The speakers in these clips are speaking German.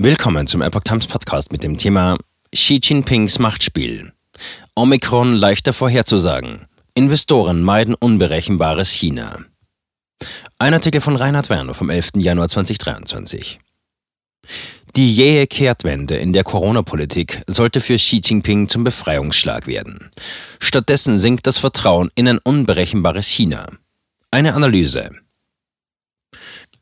Willkommen zum Epoch Times Podcast mit dem Thema Xi Jinpings Machtspiel. Omikron leichter vorherzusagen. Investoren meiden unberechenbares China. Ein Artikel von Reinhard Werner vom 11. Januar 2023. Die jähe Kehrtwende in der Corona-Politik sollte für Xi Jinping zum Befreiungsschlag werden. Stattdessen sinkt das Vertrauen in ein unberechenbares China. Eine Analyse.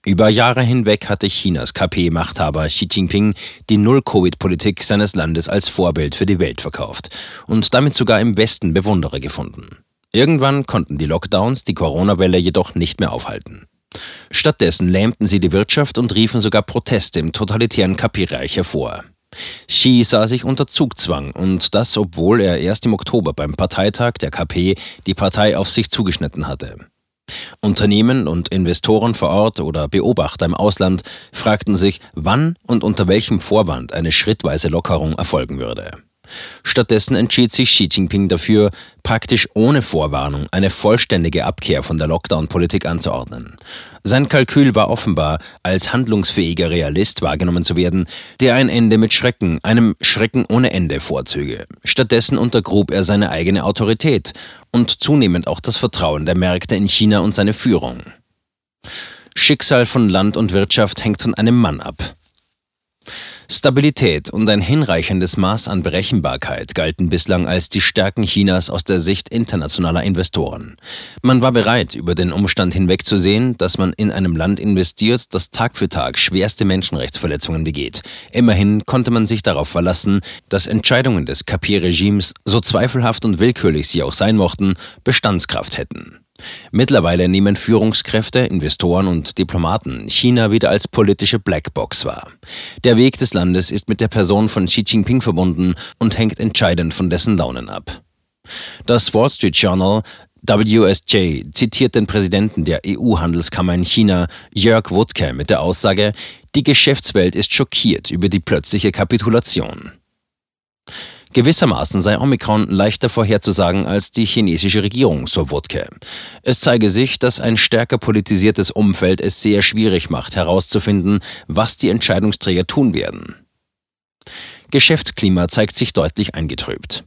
Über Jahre hinweg hatte Chinas KP-Machthaber Xi Jinping die Null-Covid-Politik seines Landes als Vorbild für die Welt verkauft und damit sogar im Westen Bewunderer gefunden. Irgendwann konnten die Lockdowns die Corona-Welle jedoch nicht mehr aufhalten. Stattdessen lähmten sie die Wirtschaft und riefen sogar Proteste im totalitären KP-Reich hervor. Xi sah sich unter Zugzwang und das, obwohl er erst im Oktober beim Parteitag der KP die Partei auf sich zugeschnitten hatte. Unternehmen und Investoren vor Ort oder Beobachter im Ausland fragten sich, wann und unter welchem Vorwand eine schrittweise Lockerung erfolgen würde. Stattdessen entschied sich Xi Jinping dafür, praktisch ohne Vorwarnung eine vollständige Abkehr von der Lockdown-Politik anzuordnen. Sein Kalkül war offenbar, als handlungsfähiger Realist wahrgenommen zu werden, der ein Ende mit Schrecken, einem Schrecken ohne Ende vorzöge. Stattdessen untergrub er seine eigene Autorität und zunehmend auch das Vertrauen der Märkte in China und seine Führung. Schicksal von Land und Wirtschaft hängt von einem Mann ab. Stabilität und ein hinreichendes Maß an Berechenbarkeit galten bislang als die Stärken Chinas aus der Sicht internationaler Investoren. Man war bereit, über den Umstand hinwegzusehen, dass man in einem Land investiert, das Tag für Tag schwerste Menschenrechtsverletzungen begeht. Immerhin konnte man sich darauf verlassen, dass Entscheidungen des KP-Regimes, so zweifelhaft und willkürlich sie auch sein mochten, Bestandskraft hätten. Mittlerweile nehmen Führungskräfte, Investoren und Diplomaten China wieder als politische Blackbox wahr. Der Weg des Landes ist mit der Person von Xi Jinping verbunden und hängt entscheidend von dessen Launen ab. Das Wall Street Journal WSJ zitiert den Präsidenten der EU-Handelskammer in China, Jörg Wutke, mit der Aussage: Die Geschäftswelt ist schockiert über die plötzliche Kapitulation. Gewissermaßen sei Omikron leichter vorherzusagen als die chinesische Regierung, so Wutke. Es zeige sich, dass ein stärker politisiertes Umfeld es sehr schwierig macht, herauszufinden, was die Entscheidungsträger tun werden. Geschäftsklima zeigt sich deutlich eingetrübt.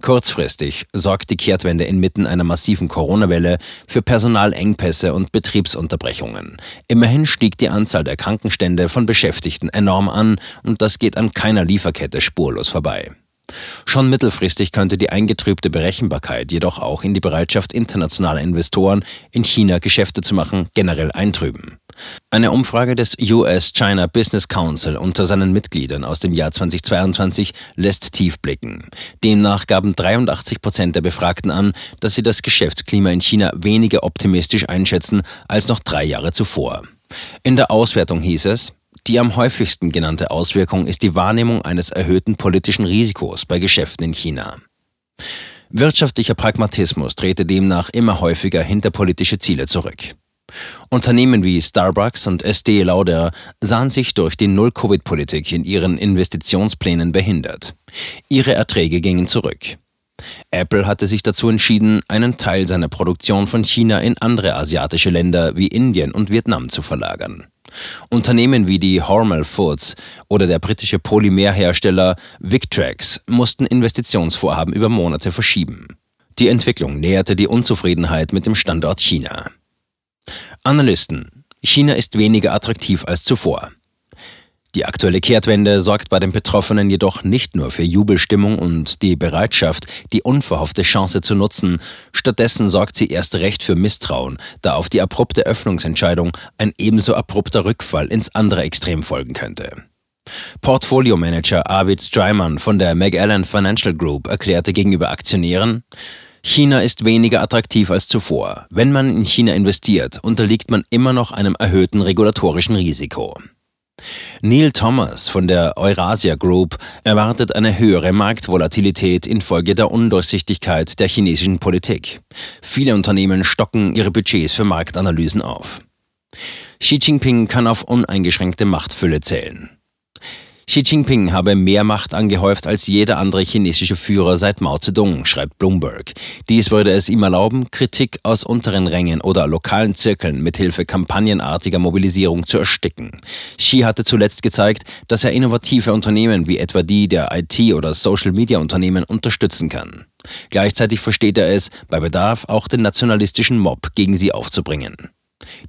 Kurzfristig sorgt die Kehrtwende inmitten einer massiven Corona-Welle für Personalengpässe und Betriebsunterbrechungen. Immerhin stieg die Anzahl der Krankenstände von Beschäftigten enorm an und das geht an keiner Lieferkette spurlos vorbei. Schon mittelfristig könnte die eingetrübte Berechenbarkeit jedoch auch in die Bereitschaft internationaler Investoren, in China Geschäfte zu machen, generell eintrüben. Eine Umfrage des US-China Business Council unter seinen Mitgliedern aus dem Jahr 2022 lässt tief blicken. Demnach gaben 83% der Befragten an, dass sie das Geschäftsklima in China weniger optimistisch einschätzen als noch 3 Jahre zuvor. In der Auswertung hieß es: Die am häufigsten genannte Auswirkung ist die Wahrnehmung eines erhöhten politischen Risikos bei Geschäften in China. Wirtschaftlicher Pragmatismus trete demnach immer häufiger hinter politische Ziele zurück. Unternehmen wie Starbucks und Estee Lauder sahen sich durch die Null-Covid-Politik in ihren Investitionsplänen behindert. Ihre Erträge gingen zurück. Apple hatte sich dazu entschieden, einen Teil seiner Produktion von China in andere asiatische Länder wie Indien und Vietnam zu verlagern. Unternehmen wie die Hormel Foods oder der britische Polymerhersteller Victrax mussten Investitionsvorhaben über Monate verschieben. Die Entwicklung näherte die Unzufriedenheit mit dem Standort China. Analysten: China ist weniger attraktiv als zuvor. Die aktuelle Kehrtwende sorgt bei den Betroffenen jedoch nicht nur für Jubelstimmung und die Bereitschaft, die unverhoffte Chance zu nutzen, stattdessen sorgt sie erst recht für Misstrauen, da auf die abrupte Öffnungsentscheidung ein ebenso abrupter Rückfall ins andere Extrem folgen könnte. Portfolio-Manager Arvid Streimann von der Magellan Financial Group erklärte gegenüber Aktionären: China ist weniger attraktiv als zuvor. Wenn man in China investiert, unterliegt man immer noch einem erhöhten regulatorischen Risiko. Neil Thomas von der Eurasia Group erwartet eine höhere Marktvolatilität infolge der Undurchsichtigkeit der chinesischen Politik. Viele Unternehmen stocken ihre Budgets für Marktanalysen auf. Xi Jinping kann auf uneingeschränkte Machtfülle zählen. Xi Jinping habe mehr Macht angehäuft als jeder andere chinesische Führer seit Mao Zedong, schreibt Bloomberg. Dies würde es ihm erlauben, Kritik aus unteren Rängen oder lokalen Zirkeln mithilfe kampagnenartiger Mobilisierung zu ersticken. Xi hatte zuletzt gezeigt, dass er innovative Unternehmen wie etwa die der IT- oder Social-Media-Unternehmen unterstützen kann. Gleichzeitig versteht er es, bei Bedarf auch den nationalistischen Mob gegen sie aufzubringen.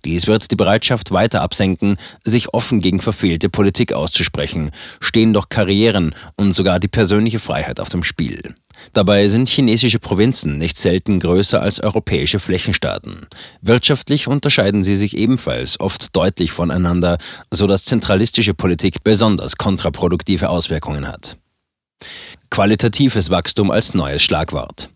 Dies wird die Bereitschaft weiter absenken, sich offen gegen verfehlte Politik auszusprechen, stehen doch Karrieren und sogar die persönliche Freiheit auf dem Spiel. Dabei sind chinesische Provinzen nicht selten größer als europäische Flächenstaaten. Wirtschaftlich unterscheiden sie sich ebenfalls oft deutlich voneinander, sodass zentralistische Politik besonders kontraproduktive Auswirkungen hat. Qualitatives Wachstum als neues Schlagwort.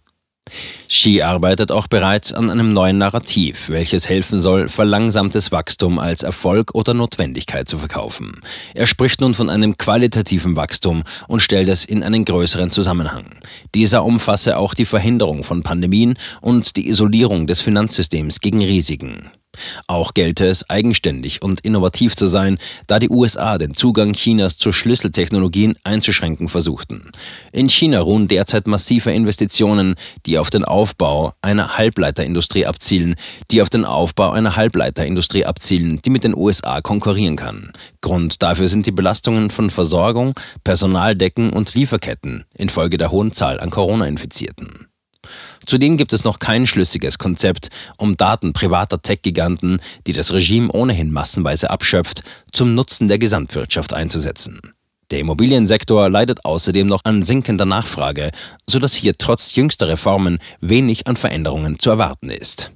Xi arbeitet auch bereits an einem neuen Narrativ, welches helfen soll, verlangsamtes Wachstum als Erfolg oder Notwendigkeit zu verkaufen. Er spricht nun von einem qualitativen Wachstum und stellt es in einen größeren Zusammenhang. Dieser umfasse auch die Verhinderung von Pandemien und die Isolierung des Finanzsystems gegen Risiken. Auch gelte es, eigenständig und innovativ zu sein, da die USA den Zugang Chinas zu Schlüsseltechnologien einzuschränken versuchten. In China ruhen derzeit massive Investitionen, die auf den Aufbau einer Halbleiterindustrie abzielen, die mit den USA konkurrieren kann. Grund dafür sind die Belastungen von Versorgung, Personaldecken und Lieferketten infolge der hohen Zahl an Corona-Infizierten. Zudem gibt es noch kein schlüssiges Konzept, um Daten privater Tech-Giganten, die das Regime ohnehin massenweise abschöpft, zum Nutzen der Gesamtwirtschaft einzusetzen. Der Immobiliensektor leidet außerdem noch an sinkender Nachfrage, sodass hier trotz jüngster Reformen wenig an Veränderungen zu erwarten ist.